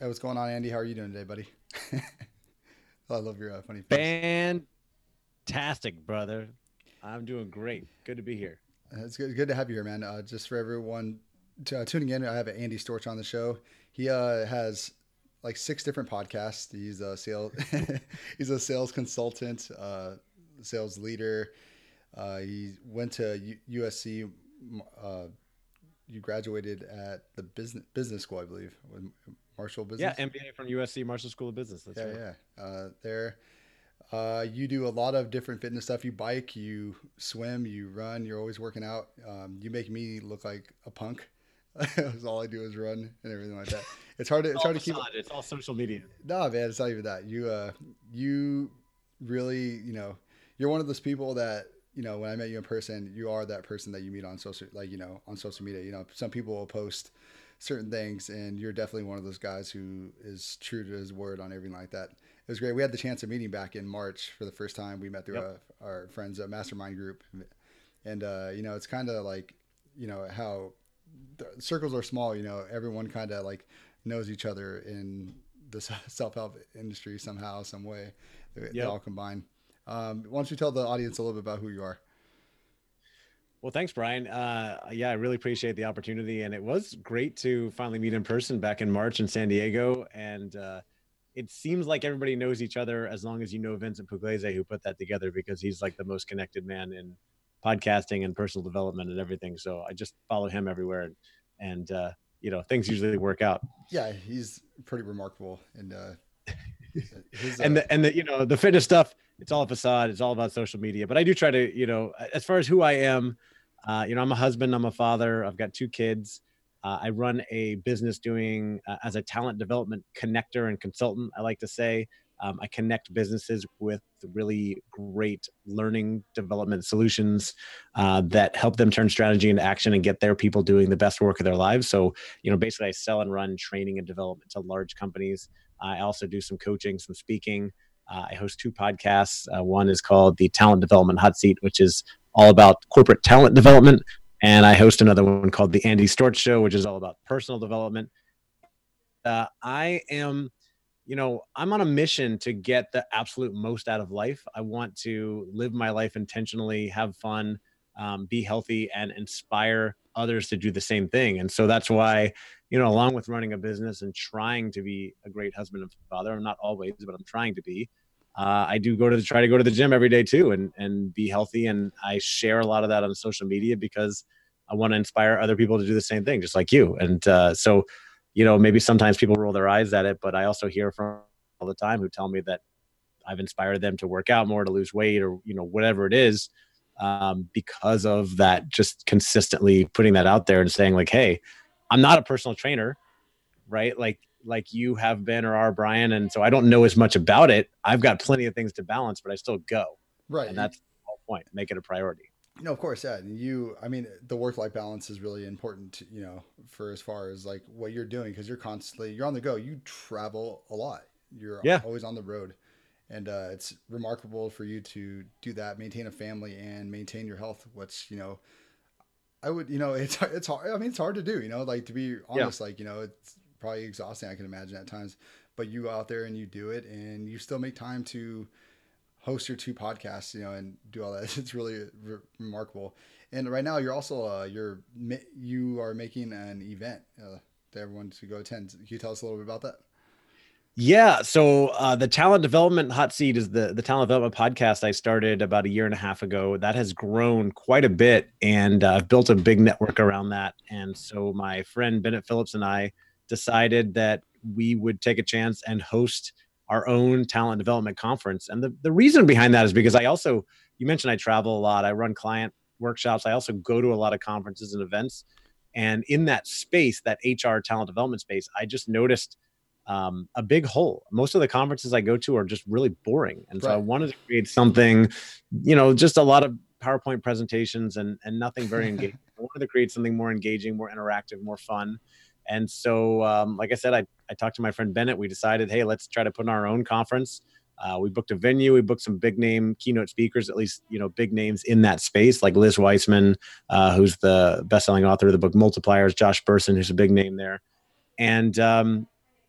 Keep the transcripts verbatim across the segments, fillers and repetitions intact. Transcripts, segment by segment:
Hey, what's going on, Andy? How are you doing today, buddy? I love your uh, funny face. Fantastic, brother. I'm doing great. Good to be here. It's good, good to have you here, man. Uh, just for everyone t- uh, tuning in, I have Andy Storch on the show. He uh, has like six different podcasts. He's a sales, he's a sales consultant, uh, sales leader. Uh, he went to U- USC. Uh, you graduated at the business business school, I believe, with Marshall Business. Yeah, M B A from U S C, Marshall School of Business. That's yeah, right. yeah. Uh, there, uh, you do a lot of different fitness stuff. You bike, you swim, you run. You're always working out. Um, you make me look like a punk. All I do is run and everything like that. It's hard to it's, it's hard to keep. It's all social media. Nah, man, it's not even that. You uh, you really, you know, you're one of those people that. You know, when I met you in person, you are that person that you meet on social, like, you know, on social media. You know, some people will post certain things, and you're definitely one of those guys who is true to his word on everything like that. It was great. We had the chance of meeting back in March for the first time. We met through yep. a, our friends at Mastermind Group, and uh, you know, it's kind of like, you know, how the circles are small. You know, everyone kind of like knows each other in the self-help industry somehow, some way. They, yep. they all combine. Um, why don't you tell the audience a little bit about who you are? Well, thanks, Brian. Uh, yeah, I really appreciate the opportunity. And it was great to finally meet in person back in March in San Diego. And uh, it seems like everybody knows each other as long as you know Vincent Pugliese, who put that together, because he's like the most connected man in podcasting and personal development and everything. So I just follow him everywhere. And, and uh, you know, things usually work out. Yeah, he's pretty remarkable. And uh, his, uh... and, the, and the you know, the fitness stuff. It's all a facade. It's all about social media. But I do try to, you know, as far as who I am, uh, you know, I'm a husband, I'm a father, I've got two kids. Uh, I run a business doing uh, as a talent development connector and consultant, I like to say. Um, I connect businesses with really great learning development solutions uh, that help them turn strategy into action and get their people doing the best work of their lives. So, you know, basically I sell and run training and development to large companies. I also do some coaching, some speaking. Uh, I host two podcasts. Uh, one is called The Talent Development Hot Seat, which is all about corporate talent development. And I host another one called The Andy Storch Show, which is all about personal development. Uh, I am, you know, I'm on a mission to get the absolute most out of life. I want to live my life intentionally, have fun, um, be healthy, and inspire others to do the same thing. And so that's why, you know, along with running a business and trying to be a great husband and father, I'm not always, but I'm trying to be, uh, I do go to the, try to go to the gym every day too, and, and be healthy. And I share a lot of that on social media because I want to inspire other people to do the same thing, just like you. And, uh, so, you know, maybe sometimes people roll their eyes at it, but I also hear from all the time who tell me that I've inspired them to work out more, to lose weight, or, you know, whatever it is, um, because of that, just consistently putting that out there and saying like, hey, I'm not a personal trainer, right? Like, like you have been or are, Brian. And so I don't know as much about it. I've got plenty of things to balance, but I still go. Right. And that's the whole point. Make it a priority. No, of course. Yeah. And you, I mean, the work-life balance is really important, to, you know, for as far as like what you're doing, because you're constantly, you're on the go, you travel a lot. You're yeah. always on the road. And, uh, it's remarkable for you to do that, maintain a family and maintain your health. What's, you know, I would, you know, it's, it's hard. I mean, it's hard to do, you know, like to be honest, yeah. like, you know, it's probably exhausting. I can imagine at times, but you out there and you do it and you still make time to host your two podcasts, you know, and do all that. It's really re- remarkable. And right now you're also, uh, you're, you are making an event uh, that everyone to go attend. Can you tell us a little bit about that? Yeah. So uh, the Talent Development Hot Seat is the, the Talent Development podcast I started about a year and a half ago. That has grown quite a bit, and I've uh, built a big network around that. And so my friend Bennett Phillips and I decided that we would take a chance and host our own talent development conference. And the, the reason behind that is because I also, you mentioned I travel a lot. I run client workshops. I also go to a lot of conferences and events. And in that space, that H R talent development space, I just noticed Um, a big hole. Most of the conferences I go to are just really boring. And right. so I wanted to create something, you know, just a lot of PowerPoint presentations and and nothing very engaging. I wanted to create something more engaging, more interactive, more fun. And so, um, like I said, I, I talked to my friend Bennett. We decided, hey, let's try to put on our own conference. Uh, we booked a venue. We booked some big name keynote speakers, at least, you know, big names in that space, like Liz Wiseman, uh, who's the best-selling author of the book Multipliers, Josh Bersin, who's a big name there. And, um,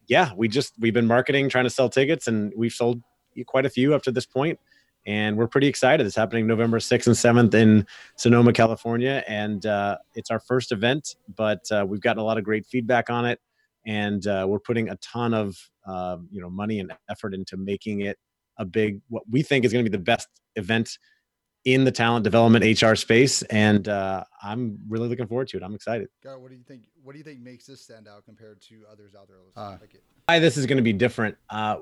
yeah, we just, we've been marketing, trying to sell tickets, and we've sold quite a few up to this point. And we're pretty excited. It's happening November sixth and seventh in Sonoma, California. And uh, it's our first event, but uh, we've gotten a lot of great feedback on it. And uh, we're putting a ton of uh, you know, money and effort into making it a big, what we think is going to be the best event in the talent development H R space. And uh, I'm really looking forward to it. I'm excited. God, what do you think? What do you think makes this stand out compared to others out there? Uh, like it? Why this is going to be different. Uh,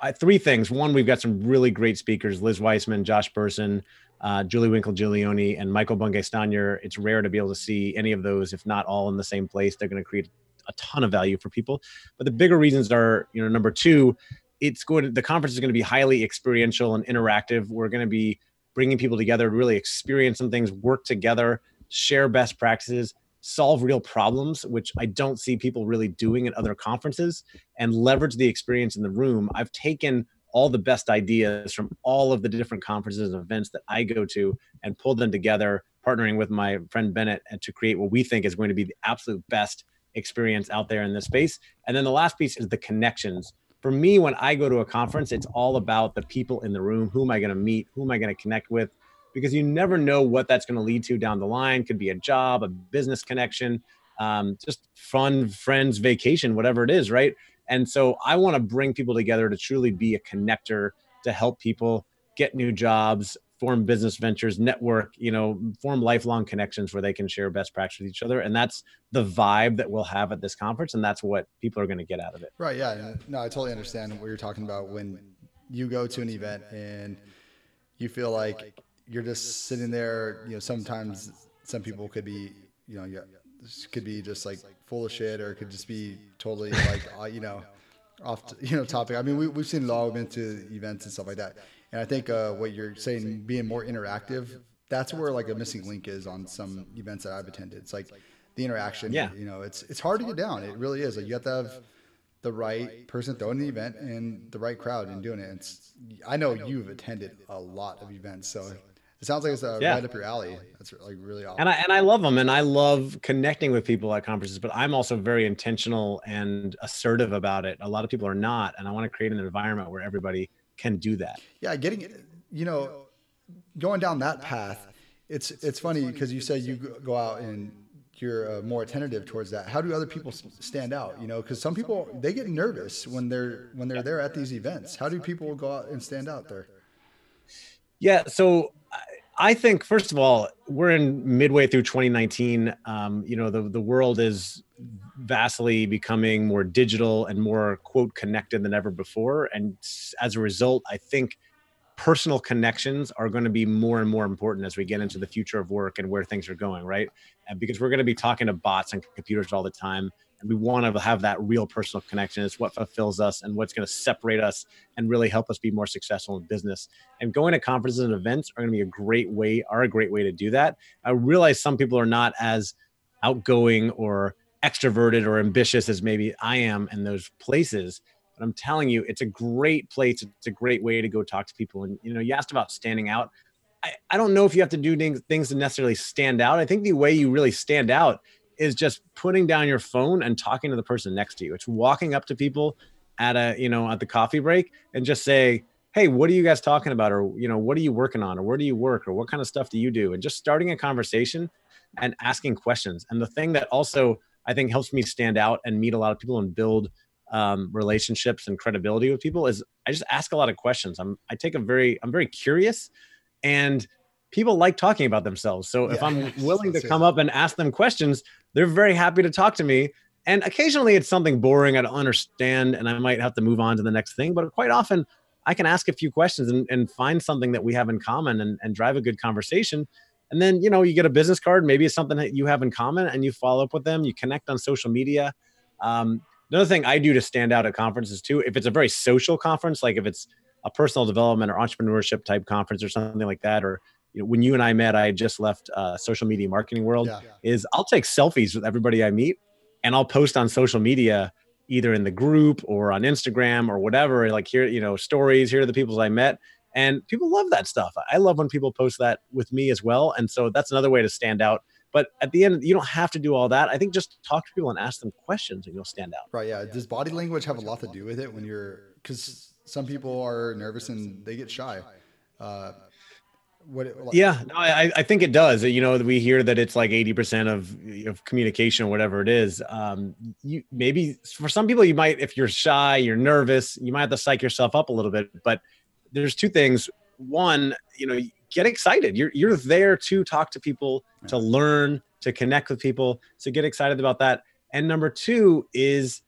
I, three things. One, we've got some really great speakers: Liz Wiseman, Josh Bersin, uh, Julie Winkle Giuliani, and Michael Bungay Stanier. It's rare to be able to see any of those, if not all, in the same place. They're going to create a ton of value for people. But the bigger reasons are, you know, number two, it's going to, the conference is going to be highly experiential and interactive. We're going to be bringing people together to really experience some things, work together, share best practices, solve real problems, which I don't see people really doing at other conferences, and leverage the experience in the room. I've taken all the best ideas from all of the different conferences and events that I go to and pulled them together, partnering with my friend Bennett, and to create what we think is going to be the absolute best experience out there in this space. And then the last piece is the connections. For me, when I go to a conference, it's all about the people in the room. Who am I going to meet? Who am I going to connect with? Because you never know what that's going to lead to down the line. Could be a job, a business connection, um, just fun, friends, vacation, whatever it is, right? And so I want to bring people together to truly be a connector, to help people get new jobs, form business ventures, network, you know, form lifelong connections where they can share best practices with each other. And that's the vibe that we'll have at this conference. And that's what people are going to get out of it. Right. Yeah. No, I totally understand what you're talking about. When you go to an event and you feel like you're just sitting there, you know, sometimes some people could be, you know, yeah, could be just like full of shit, or it could just be totally like, you know, off, to, you know, topic. I mean, we, we've seen a lot of into events and stuff like that. And I think uh, what you're saying, being more interactive, that's where like a missing link is on some events that I've attended. It's like the interaction, yeah. you know, it's it's hard to get down. It really is. Like you have to have the right person throwing the event and the right crowd and doing it. It's, I know you've attended a lot of events, so it sounds like it's uh, yeah. right up your alley. That's like really awesome. And I, and I love them, and I love connecting with people at conferences, but I'm also very intentional and assertive about it. A lot of people are not, and I want to create an environment where everybody can do that. Yeah. Getting, you know, going down that path, it's, it's funny because you said you go out and you're uh, more attentive towards that. How do other people stand out? You know, cause some people, they get nervous when they're, when they're there at these events. How do people go out and stand out there? Yeah. So I think, first of all, we're in midway through twenty nineteen. Um, you know, the, the world is vastly becoming more digital and more, quote, connected than ever before. And as a result, I think personal connections are going to be more and more important as we get into the future of work and where things are going, right? And because we're going to be talking to bots and computers all the time. And we want to have that real personal connection. It's what fulfills us and what's going to separate us and really help us be more successful in business. And going to conferences and events are going to be a great way, are a great way to do that. I realize some people are not as outgoing or extroverted or ambitious as maybe I am in those places. But I'm telling you, it's a great place. It's a great way to go talk to people. And, you know, you asked about standing out. I, I don't know if you have to do things to necessarily stand out. I think the way you really stand out is just putting down your phone and talking to the person next to you. It's walking up to people at a, you know, at the coffee break and just say, hey, what are you guys talking about? Or, you know, what are you working on? Or where do you work? Or what kind of stuff do you do? And just starting a conversation and asking questions. And the thing that also I think helps me stand out and meet a lot of people and build um, relationships and credibility with people is I just ask a lot of questions. I'm, I take a very, I'm very curious, and people like talking about themselves. So yeah, if I'm willing to come up and ask them questions, they're very happy to talk to me. And occasionally it's something boring I don't understand, and I might have to move on to the next thing. But quite often I can ask a few questions and, and find something that we have in common and, and drive a good conversation. And then, you know, you get a business card. Maybe it's something that you have in common, and you follow up with them. You connect on social media. Um, another thing I do to stand out at conferences too, if it's a very social conference, like if it's a personal development or entrepreneurship type conference or something like that, or when you and I met, I had just left uh, social media marketing world, yeah. is I'll take selfies with everybody I meet, and I'll post on social media, either in the group or on Instagram or whatever, like here, you know, stories, here are the people I met. And people love that stuff. I love when people post that with me as well. And so that's another way to stand out But at the end, you don't have to do all that. I think just talk to people and ask them questions and you'll stand out. Right. Yeah. Does body language have a lot to do with it when you're, because some people are nervous and they get shy. Uh, What it, like, yeah, no, I, I think it does. You know, we hear that it's like eighty percent of, of communication or whatever it is. Um, you maybe for some people you might, if you're shy, you're nervous, you might have to psych yourself up a little bit, but there's two things. One, you know, get excited. You're, you're there to talk to people, to learn, to connect with people. So get excited about that. And number two is,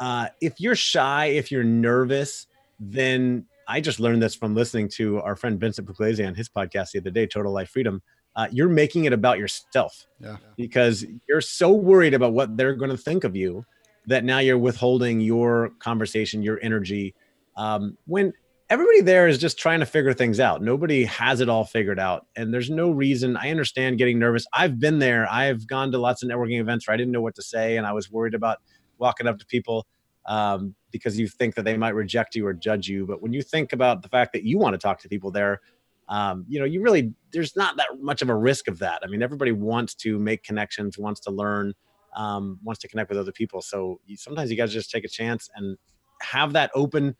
uh, if you're shy, if you're nervous, then I just learned this from listening to our friend Vincent Pugliese on his podcast the other day, Total Life Freedom. Uh, you're making it about yourself yeah. because you're so worried about what they're going to think of you that now you're withholding your conversation, your energy. Um, when everybody there is just trying to figure things out. Nobody has it all figured out. And there's no reason. I understand getting nervous. I've been there. I've gone to lots of networking events where I didn't know what to say. And I was worried about walking up to people. Um, because you think that they might reject you or judge you. But when you think about the fact that you want to talk to people there, um, you know, you really, there's not that much of a risk of that. I mean, everybody wants to make connections, wants to learn, um, wants to connect with other people. So you, sometimes you guys just take a chance and have that open,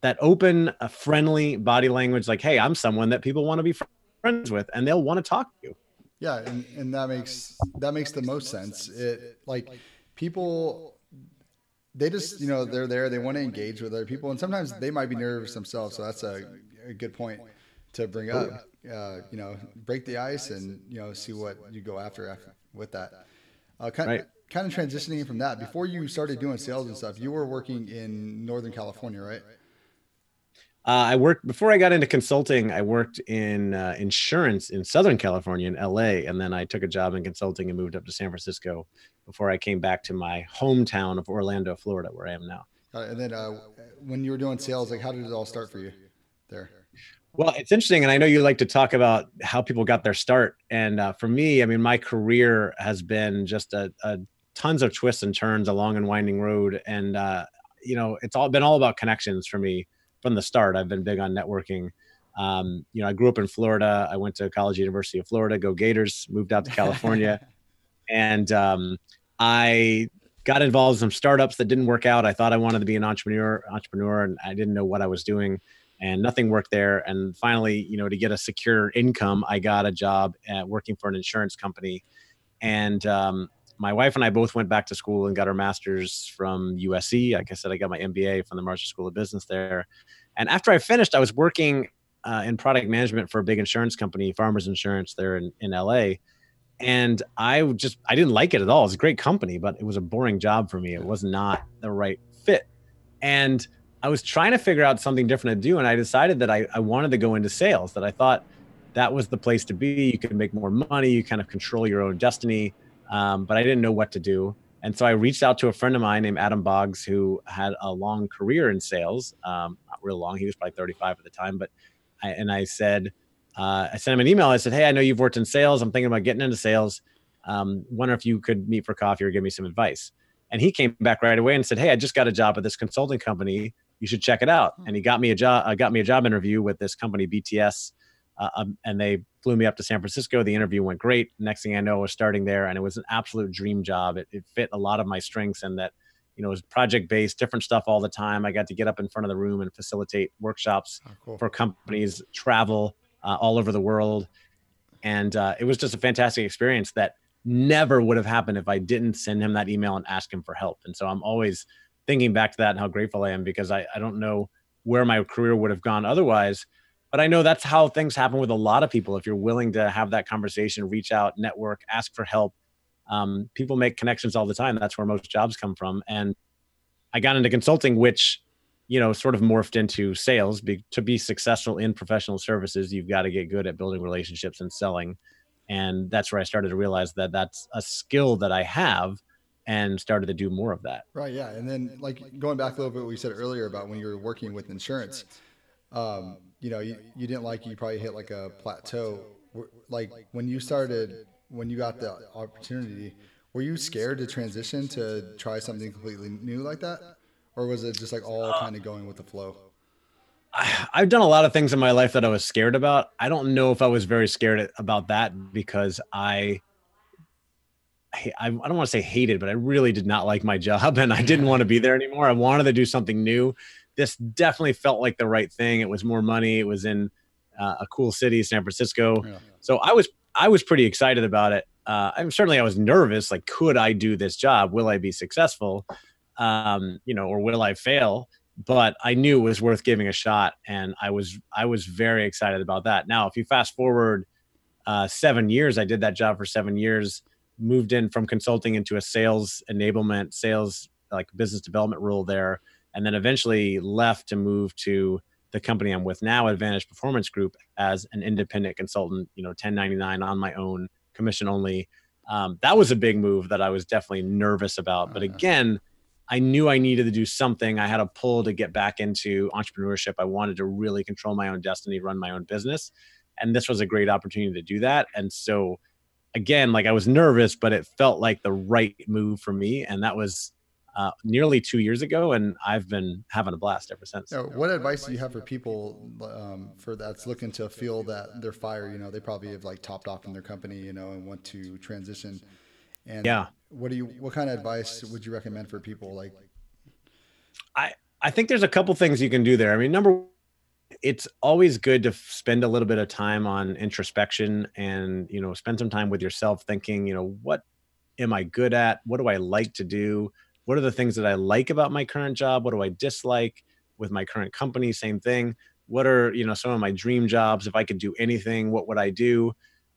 that open, uh, friendly body language. Like, hey, I'm someone that people want to be friends with and they'll want to talk to you. Yeah. And, and that makes, that makes the most sense. It like people... They just, you know, they're there. They want to engage with other people. And sometimes they might be nervous themselves. So that's a, a good point to bring up, uh, you know, break the ice and, you know, see what you go after, after with that. Uh, kind, right. kind of transitioning from that, before you started doing sales and stuff, you were working in Northern California, right? Uh, I worked, before I got into consulting, I worked in uh, insurance in Southern California, in L A. And then I took a job in consulting and moved up to San Francisco before I came back to my hometown of Orlando, Florida, where I am now. Uh, and then uh, when you were doing sales, like how did it all start for you there? Well, it's interesting. And I know you like to talk about how people got their start. And uh, for me, I mean, my career has been just a, a tons of twists and turns, a long and winding road. And, uh, you know, it's all been all about connections for me. From the start, I've been big on networking. Um, you know, I grew up in Florida. I went to college, University of Florida, go Gators, moved out to California. and um, I got involved in some startups that didn't work out. I thought I wanted to be an entrepreneur, entrepreneur, and I didn't know what I was doing and nothing worked there. And finally, you know, to get a secure income, I got a job at working for an insurance company. And um, my wife and I both went back to school and got our master's from U S C. Like I said, I got my M B A from the Marshall School of Business there. And after I finished, I was working uh, in product management for a big insurance company, Farmers Insurance there in, in L A. And I just, I didn't like it at all. It's a great company, but it was a boring job for me. It was not the right fit. And I was trying to figure out something different to do. And I decided that I, I wanted to go into sales, that I thought that was the place to be. You could make more money. You kind of control your own destiny. Um, but I didn't know what to do. And so I reached out to a friend of mine named Adam Boggs, who had a long career in sales, um, not real long. He was probably thirty-five at the time. But I, and I said, uh, I sent him an email. I said, hey, I know you've worked in sales. I'm thinking about getting into sales. Um, wonder if you could meet for coffee or give me some advice. And he came back right away and said, hey, I just got a job at this consulting company. You should check it out. And he got me a job, uh, got me a job interview with this company, B T S. Uh, um, and they flew me up to San Francisco. The interview went great. Next thing I know, I was starting there, and it was an absolute dream job. It, it fit a lot of my strengths, and that, you know, it was project-based, different stuff all the time. I got to get up in front of the room and facilitate workshops oh, cool. for companies, travel uh, all over the world. And uh, it was just a fantastic experience that never would have happened if I didn't send him that email and ask him for help. And so I'm always thinking back to that and how grateful I am, because I, I don't know where my career would have gone otherwise. But I know that's how things happen with a lot of people. If you're willing to have that conversation, reach out, network, ask for help. Um, people make connections all the time. That's where most jobs come from. And I got into consulting, which, you know, sort of morphed into sales. Be, to be successful in professional services, you've got to get good at building relationships and selling. And that's where I started to realize that that's a skill that I have and started to do more of that. Right. Yeah. And then like going back a little bit, what you said earlier about when you were working with insurance, um, you know, you, you didn't like, you probably hit like a plateau. Like when you started, when you got the opportunity, were you scared to transition to try something completely new like that? Or was it just like all kind of going with the flow? I, I've done a lot of things in my life that I was scared about. I don't know if I was very scared about that, because I I don't want to say hated, but I really did not like my job and I didn't want to be there anymore. I wanted to do something new. This definitely felt like the right thing. It was more money. It was in uh, a cool city, San Francisco. Yeah. So I was, I was pretty excited about it. Uh, I'm certainly, I was nervous. Like, could I do this job? Will I be successful? Um, you know, or will I fail? But I knew it was worth giving a shot. And I was, I was very excited about that. Now, if you fast forward uh, seven years, I did that job for seven years. Moved in from consulting into a sales enablement, sales like business development role there. And then eventually left to move to the company I'm with now, Advantage Performance Group, as an independent consultant, you know, ten ninety-nine on my own, commission only. Um, that was a big move that I was definitely nervous about. But again, I knew I needed to do something. I had a pull to get back into entrepreneurship. I wanted to really control my own destiny, run my own business. And this was a great opportunity to do that. And so again, like I was nervous, but it felt like the right move for me. And that was uh, nearly two years ago. And I've been having a blast ever since. You know, what advice do you have for people um, for that's looking to feel that their fire, you know, they probably have like topped off in their company, you know, and want to transition. And yeah. what do you, what kind of advice would you recommend for people? Like, I, I think there's a couple things you can do there. I mean, number one, it's always good to spend a little bit of time on introspection and, you know, spend some time with yourself thinking, you know, what am I good at? What do I like to do? What are the things that I like about my current job? What do I dislike with my current company? Same thing. What are, you know, some of my dream jobs? If I could do anything, what would I do?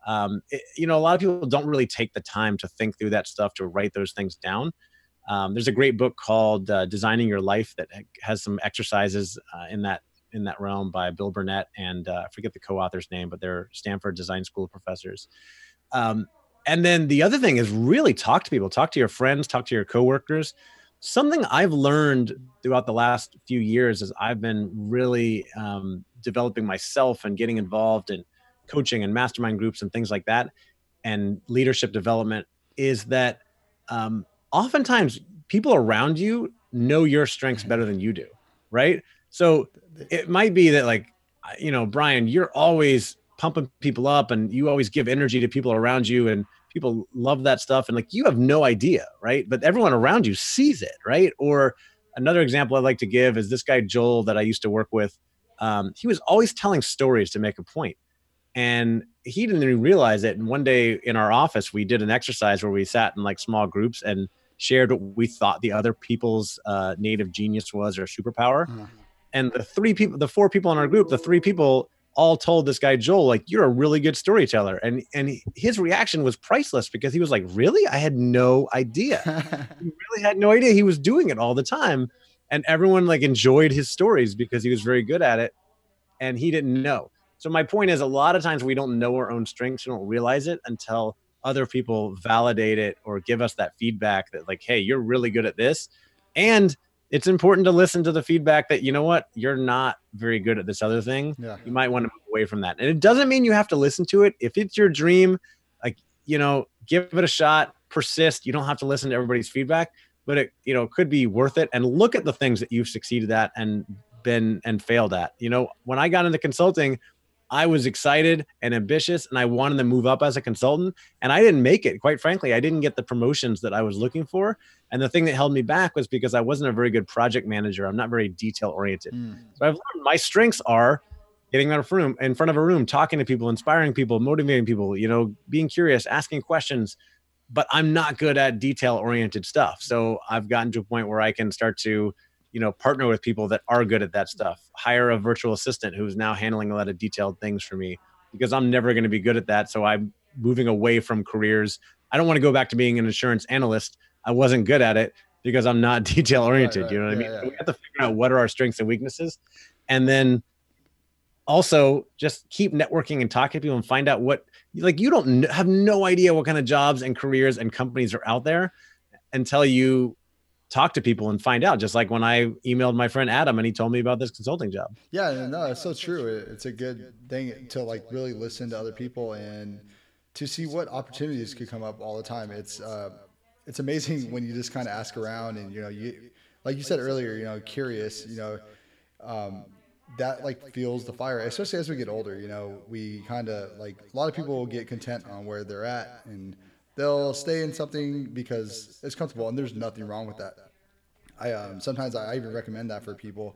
Um, it, you know, a lot of people don't really take the time to think through that stuff, to write those things down. Um, there's a great book called uh, Designing Your Life that has some exercises uh, in that in that realm by Bill Burnett and uh, I forget the co-author's name, but they're Stanford Design School professors. Um, and then the other thing is really talk to people, talk to your friends, talk to your coworkers. Something I've learned throughout the last few years is I've been really um, developing myself and getting involved in coaching and mastermind groups and things like that. And leadership development is that um, oftentimes people around you know your strengths better than you do, right? So it might be that, like, you know, Brian, you're always pumping people up and you always give energy to people around you and people love that stuff. And like, you have no idea, right? But everyone around you sees it, right? Or another example I'd like to give is this guy, Joel, that I used to work with. Um, he was always telling stories to make a point. And he didn't even realize it. And one day in our office, we did an exercise where we sat in like small groups and shared what we thought the other people's uh, native genius was or superpower. Mm-hmm. And the three people, the four people in our group, the three people all told this guy, Joel, like, you're a really good storyteller. And and he, his reaction was priceless because he was like, really? I had no idea. He really had no idea. He was doing it all the time. And everyone like enjoyed his stories because he was very good at it. And he didn't know. So my point is, a lot of times we don't know our own strengths. We don't realize it until other people validate it or give us that feedback that like, hey, you're really good at this. And it's important to listen to the feedback that, you know what, you're not very good at this other thing. Yeah. You might want to move away from that. And it doesn't mean you have to listen to it. If it's your dream, like, you know, give it a shot, persist. You don't have to listen to everybody's feedback, but it, you know, could be worth it. And look at the things that you've succeeded at and been and failed at. You know, when I got into consulting, I was excited and ambitious and I wanted to move up as a consultant and I didn't make it. Quite frankly, I didn't get the promotions that I was looking for. And the thing that held me back was because I wasn't a very good project manager. I'm not very detail oriented. Mm. So I've learned my strengths are getting out of room, in front of a room, talking to people, inspiring people, motivating people, you know, being curious, asking questions, but I'm not good at detail oriented stuff. So I've gotten to a point where I can start to, you know, partner with people that are good at that stuff, hire a virtual assistant who's now handling a lot of detailed things for me because I'm never going to be good at that. So I'm moving away from careers. I don't want to go back to being an insurance analyst. I wasn't good at it because I'm not detail oriented. Right, right. You know what yeah, I mean? Yeah. So we have to figure out what are our strengths and weaknesses. And then also just keep networking and talking to people and find out what, like, you don't have no idea what kind of jobs and careers and companies are out there until you talk to people and find out, just like when I emailed my friend Adam and he told me about this consulting job. Yeah, no, it's so true. It's a good thing to like really listen to other people and to see what opportunities could come up all the time. It's uh, it's amazing when you just kind of ask around and, you know, you like you said earlier, you know, curious, you know, um, that like fuels the fire, especially as we get older. You know, we kind of like, a lot of people will get content on where they're at and They'll stay in something because it's comfortable, and there's nothing wrong with that. I um, sometimes I even recommend that for people.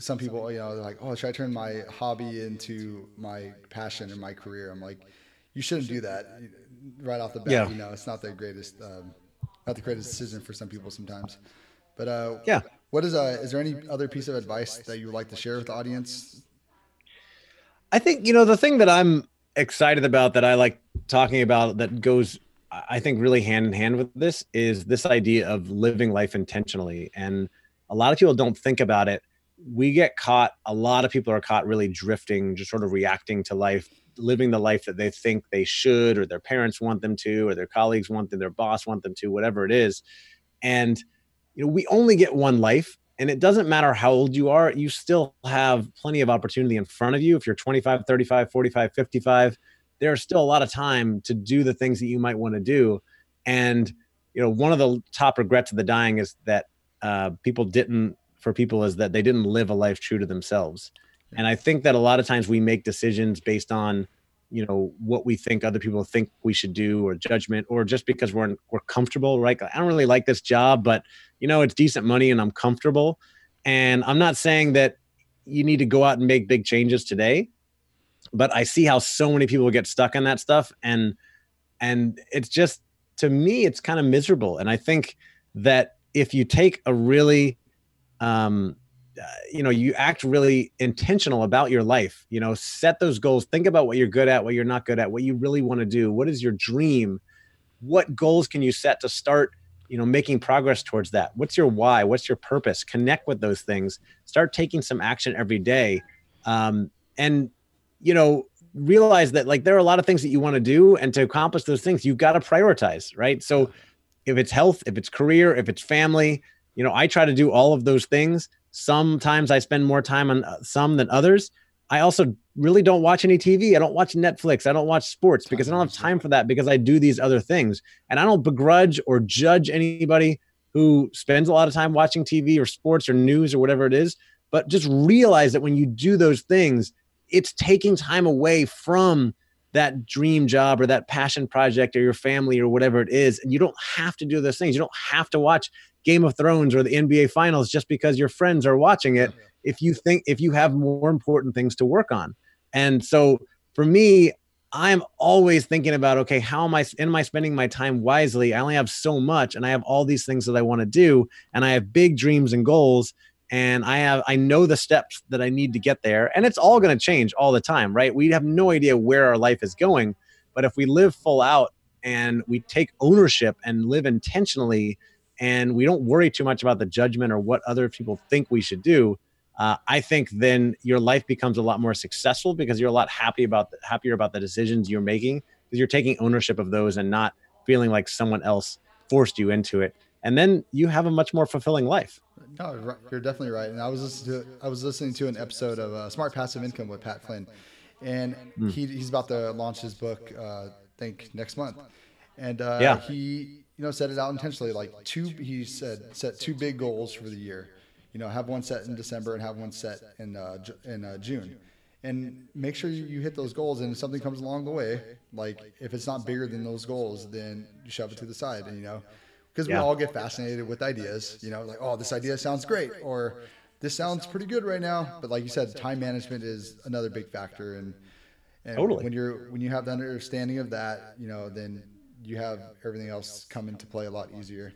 Some people, you know, they're like, oh, should I turn my hobby into my passion or my career? I'm like, you shouldn't do that right off the bat. Yeah. You know, it's not the greatest, um, not the greatest decision for some people sometimes. But uh, yeah, what is uh, is there any other piece of advice that you would like to share with the audience? I think, you know, the thing that I'm excited about, that I like talking about, that goes, I think, really hand in hand with this, is this idea of living life intentionally. And a lot of people don't think about it. We get caught, a lot of people are caught really drifting, just sort of reacting to life, living the life that they think they should, or their parents want them to, or their colleagues want them, their boss want them to, whatever it is. And, you know, we only get one life. And it doesn't matter how old you are, you still have plenty of opportunity in front of you. If you're twenty-five, thirty-five, forty-five, fifty-five, there's still a lot of time to do the things that you might want to do. And, you know, one of the top regrets of the dying is that uh, people didn't, for people is that they didn't live a life true to themselves. And I think that a lot of times we make decisions based on, you know, what we think other people think we should do, or judgment, or just because we're we're comfortable, right? I don't really like this job, but, you know, it's decent money and I'm comfortable. And I'm not saying that you need to go out and make big changes today, but I see how so many people get stuck on that stuff. And, and it's just, to me, it's kind of miserable. And I think that if you take a really, um, Uh, you know, you act really intentional about your life, you know, set those goals, think about what you're good at, what you're not good at, what you really want to do. What is your dream? What goals can you set to start, you know, making progress towards that? What's your why? What's your purpose? Connect with those things, start taking some action every day. Um, and, you know, realize that, like, there are a lot of things that you want to do, and to accomplish those things, you've got to prioritize, right? So if it's health, if it's career, if it's family, you know, I try to do all of those things. Sometimes I spend more time on some than others. I also really don't watch any T V. I don't watch Netflix. I don't watch sports because I don't have time for that, because I do these other things. And I don't begrudge or judge anybody who spends a lot of time watching T V or sports or news or whatever it is. But just realize that when you do those things, it's taking time away from that dream job or that passion project or your family or whatever it is. And you don't have to do those things. You don't have to watch Game of Thrones or the N B A finals just because your friends are watching it, if you think, if you have more important things to work on. And so for me, I'm always thinking about, okay, how am I, am I spending my time wisely? I only have so much, and I have all these things that I want to do, and I have big dreams and goals, and I have, I know the steps that I need to get there. And it's all going to change all the time, right? We have no idea where our life is going, but if we live full out and we take ownership and live intentionally, and we don't worry too much about the judgment or what other people think we should do, uh, I think then your life becomes a lot more successful, because you're a lot happy about the, happier about the decisions you're making, because you're taking ownership of those and not feeling like someone else forced you into it. And then you have a much more fulfilling life. No, you're definitely right. And I was listening to, I was listening to an episode of uh, Smart Passive Income with Pat Flynn, and mm. he, he's about to launch his book, uh, I think, next month. And uh, yeah. he... you know, set it out intentionally, like two, he said, set two big goals for the year, you know, have one set in December and have one set in, uh, in uh, June, and make sure you hit those goals. And if something comes along the way, like if it's not bigger than those goals, then you shove it to the side. And, you know, because we yeah. all get fascinated with ideas, you know, like, oh, this idea sounds great, or this sounds pretty good right now. But like you said, time management is another big factor. And, and totally. when you're, when you have the understanding of that, you know, then you have everything else come into play a lot easier.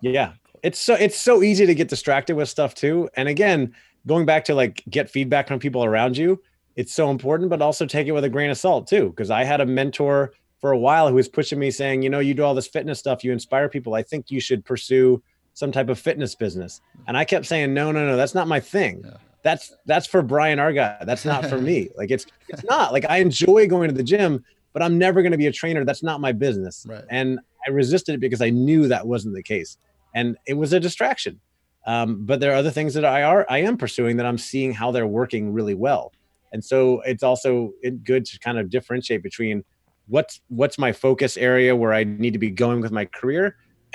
Yeah. It's so, it's so easy to get distracted with stuff too. And again, going back to, like, get feedback from people around you, it's so important, but also take it with a grain of salt too. Cause I had a mentor for a while who was pushing me, saying, you know, you do all this fitness stuff, you inspire people, I think you should pursue some type of fitness business. And I kept saying, no, no, no, that's not my thing. Yeah. That's, that's for Brian Argot. That's not for me. Like it's, it's not like, I enjoy going to the gym, but I'm never going to be a trainer. That's not my business. Right. And I resisted it because I knew that wasn't the case. And it was a distraction. Um, but there are other things that I are, I am pursuing that I'm seeing how they're working really well. And so it's also good to kind of differentiate between what's, what's my focus area where I need to be going with my career,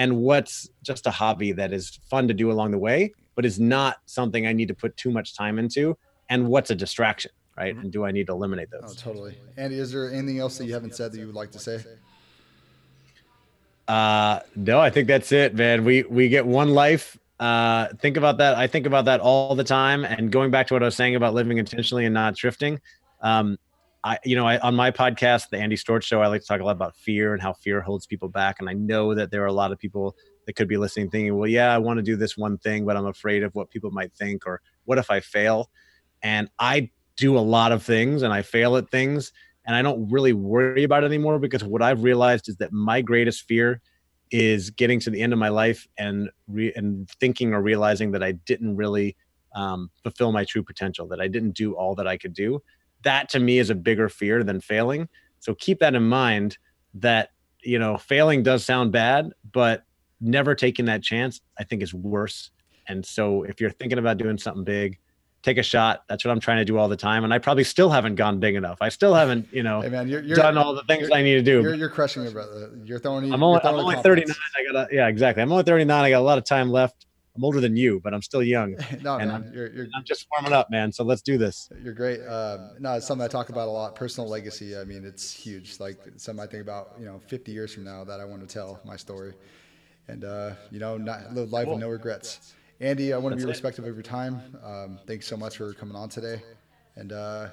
and what's just a hobby that is fun to do along the way, but is not something I need to put too much time into, and what's a distraction. Right. And do I need to eliminate those? Oh, totally. Andy, is there anything else that you haven't said that you would like to say? Uh, no, I think that's it, man. We, we get one life. Uh, think about that. I think about that all the time. And going back to what I was saying about living intentionally and not drifting. Um, I, you know, I, on my podcast, The Andy Storch Show, I like to talk a lot about fear and how fear holds people back. And I know that there are a lot of people that could be listening thinking, well, yeah, I want to do this one thing, but I'm afraid of what people might think, or what if I fail? And I do a lot of things and I fail at things, and I don't really worry about it anymore, because what I've realized is that my greatest fear is getting to the end of my life and re- and thinking or realizing that I didn't really um, fulfill my true potential, that I didn't do all that I could do. That to me is a bigger fear than failing. So keep that in mind, that, you know, failing does sound bad, but never taking that chance, I think, is worse. And so if you're thinking about doing something big, take a shot. That's what I'm trying to do all the time. And I probably still haven't gone big enough. I still haven't, you know, hey man, you're, you're, done all the things I need to do. You're, you're crushing it, brother. You're throwing, I'm only, you're throwing I'm only thirty-nine. I got, yeah, exactly. I'm only thirty-nine. I got a lot of time left. I'm older than you, but I'm still young. no, and man, I'm, you're, you're, I'm just warming up, man. So let's do this. You're great. Um, no, it's something I talk about a lot. Personal legacy. I mean, it's huge. Like, something I think about, you know, fifty years from now, that I want to tell my story and, uh, you know, not live life cool. with no regrets. Andy, I want to That's be respectful of your time. Um, thanks so much for coming on today. And uh,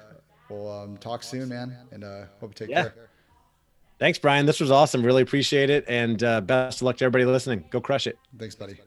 we'll um, talk soon, man. And uh, hope you take yeah. care. Thanks, Brian. This was awesome. Really appreciate it. And uh, best of luck to everybody listening. Go crush it. Thanks, buddy.